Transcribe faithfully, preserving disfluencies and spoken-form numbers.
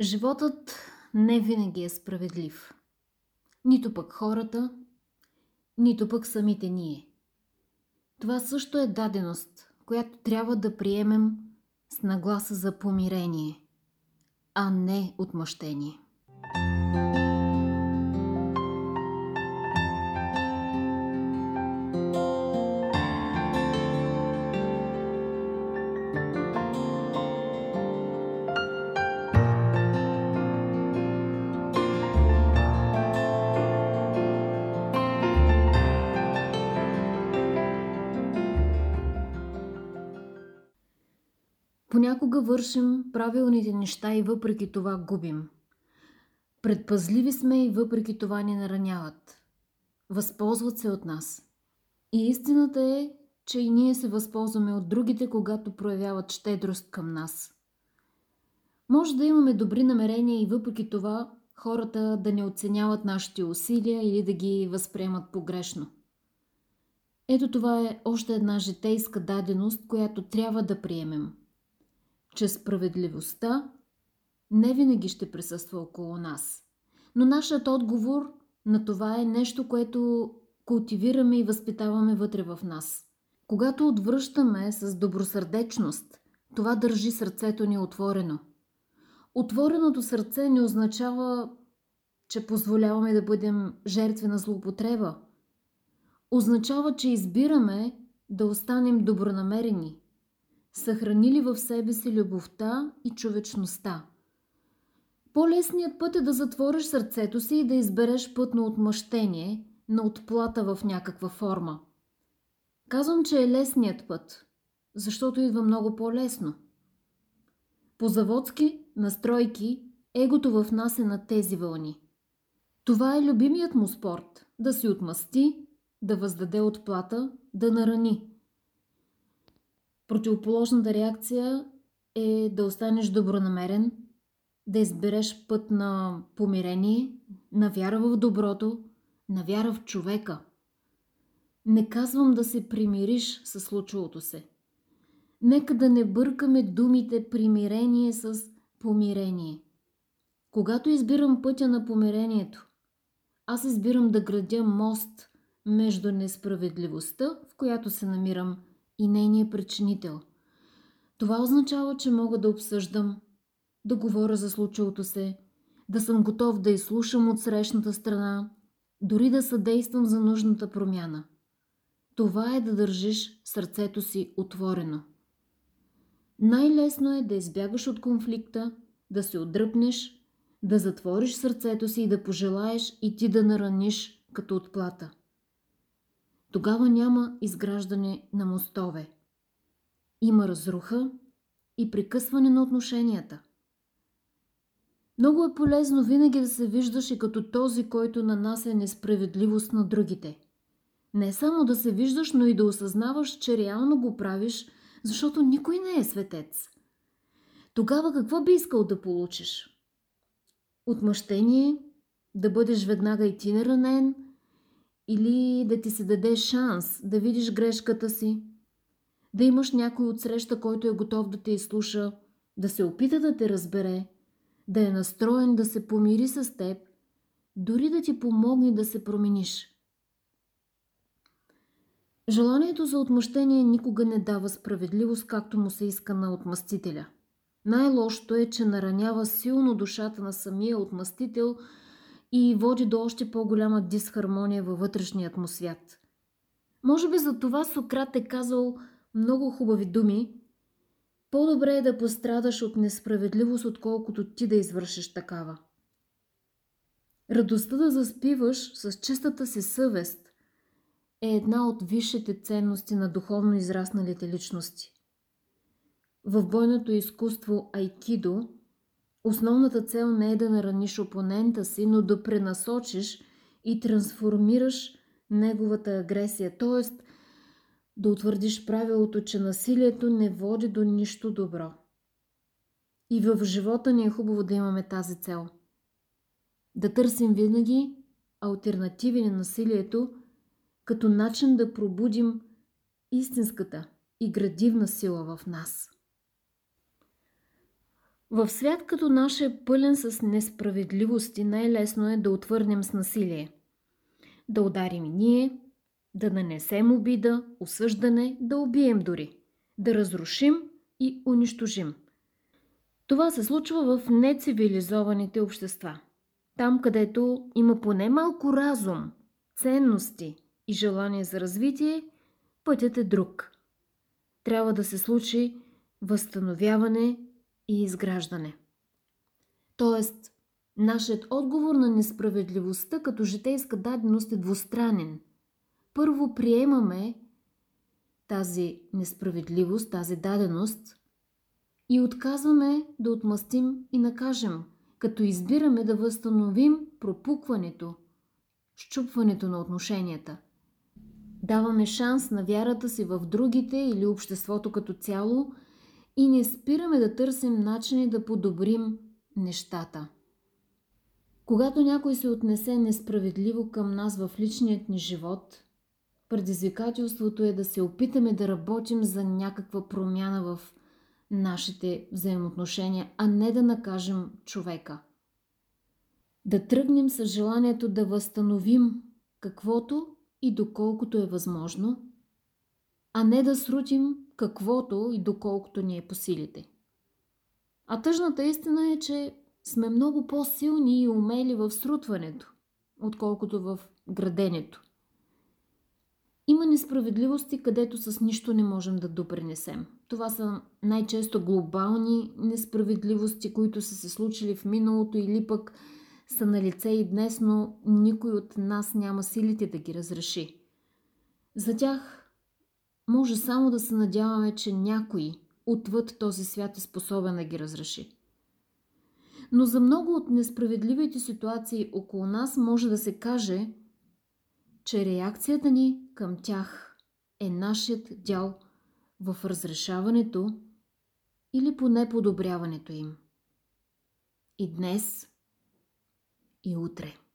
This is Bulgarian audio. Животът не винаги е справедлив. Нито пък хората, нито пък самите ние. Това също е даденост, която трябва да приемем с нагласа за помирение, а не отмъщение. Понякога вършим правилните неща и въпреки това губим. Предпазливи сме и въпреки това ни нараняват. Възползват се от нас. И истината е, че и ние се възползваме от другите, когато проявяват щедрост към нас. Може да имаме добри намерения и въпреки това хората да не оценяват нашите усилия или да ги възприемат погрешно. Ето това е още една житейска даденост, която трябва да приемем. Че справедливостта не винаги ще присъства около нас. Но нашият отговор на това е нещо, което култивираме и възпитаваме вътре в нас. Когато отвръщаме с добросърдечност, това държи сърцето ни отворено. Отвореното сърце не означава, че позволяваме да бъдем жертви на злоупотреба. Означава, че избираме да останем добронамерени, съхранили в себе си любовта и човечността. По-лесният път е да затвориш сърцето си и да избереш път на отмъщение, на отплата в някаква форма. Казвам, че е лесният път, защото идва много по-лесно. По-заводски, настройки, егото в нас е на тези вълни. Това е любимият му спорт – да си отмъсти, да въздаде отплата, да нарани. Противоположната реакция е да останеш добронамерен, да избереш път на помирение, на вяра в доброто, на вяра в човека. Не казвам да се примириш със случилото се. Нека да не бъркаме думите примирение с помирение. Когато избирам пътя на помирението, аз избирам да градя мост между несправедливостта, в която се намирам, и нейният причинител. Това означава, че мога да обсъждам, да говоря за случилото се, да съм готов да изслушам от срещната страна, дори да съдействам за нужната промяна. Това е да държиш сърцето си отворено. Най-лесно е да избягаш от конфликта, да се отдръпнеш, да затвориш сърцето си и да пожелаеш и ти да нараниш като отплата. Тогава няма изграждане на мостове. Има разруха и прекъсване на отношенията. Много е полезно винаги да се виждаш и като този, който нанася несправедливост на другите. Не само да се виждаш, но и да осъзнаваш, че реално го правиш, защото никой не е светец. Тогава какво би искал да получиш? Отмъщение, да бъдеш веднага и ти наранен, или да ти се даде шанс да видиш грешката си, да имаш някой отсреща, който е готов да те изслуша, да се опита да те разбере, да е настроен да се помири с теб, дори да ти помогне да се промениш. Желанието за отмъщение никога не дава справедливост, както му се иска на отмъстителя. Най-лошото е, че наранява силно душата на самия отмъстител и води до още по-голяма дисхармония във вътрешният му свят. Може би за това Сократ е казал много хубави думи. По-добре е да пострадаш от несправедливост, отколкото ти да извършиш такава. Радостта да заспиваш с чистата си съвест е една от висшите ценности на духовно израсналите личности. В бойното изкуство айкидо основната цел не е да нараниш опонента си, но да пренасочиш и трансформираш неговата агресия, т.е. да утвърдиш правилото, че насилието не води до нищо добро. И в живота ни е хубаво да имаме тази цел. Да търсим винаги алтернативи на насилието, като начин да пробудим истинската и градивна сила в нас. В свят като нашия, е пълен с несправедливости, най-лесно е да отвърнем с насилие. Да ударим и ние, да нанесем обида, осъждане, да убием дори, да разрушим и унищожим. Това се случва в нецивилизованите общества. Там, където има поне малко разум, ценности и желание за развитие, пътят е друг. Трябва да се случи възстановяване и изграждане. Тоест, нашият отговор на несправедливостта като житейска даденост е двустранен. Първо приемаме тази несправедливост, тази даденост и отказваме да отмъстим и накажем, като избираме да възстановим пропукването, счупването на отношенията. Даваме шанс на вярата си в другите или обществото като цяло и не спираме да търсим начини да подобрим нещата. Когато някой се отнесе несправедливо към нас в личният ни живот, предизвикателството е да се опитаме да работим за някаква промяна в нашите взаимоотношения, а не да накажем човека. Да тръгнем с желанието да възстановим каквото и доколкото е възможно, а не да срутим каквото и доколкото ни е по силите. А тъжната истина е, че сме много по-силни и умели в срутването, отколкото в граденето. Има несправедливости, където с нищо не можем да допринесем. Това са най-често глобални несправедливости, които са се случили в миналото или пък са на лице и днес, но никой от нас няма силите да ги разреши. За тях може само да се надяваме, че някой отвъд този свят е способен да ги разреши. Но за много от несправедливите ситуации около нас може да се каже, че реакцията ни към тях е нашият дял в разрешаването или поне подобряването им. И днес, и утре.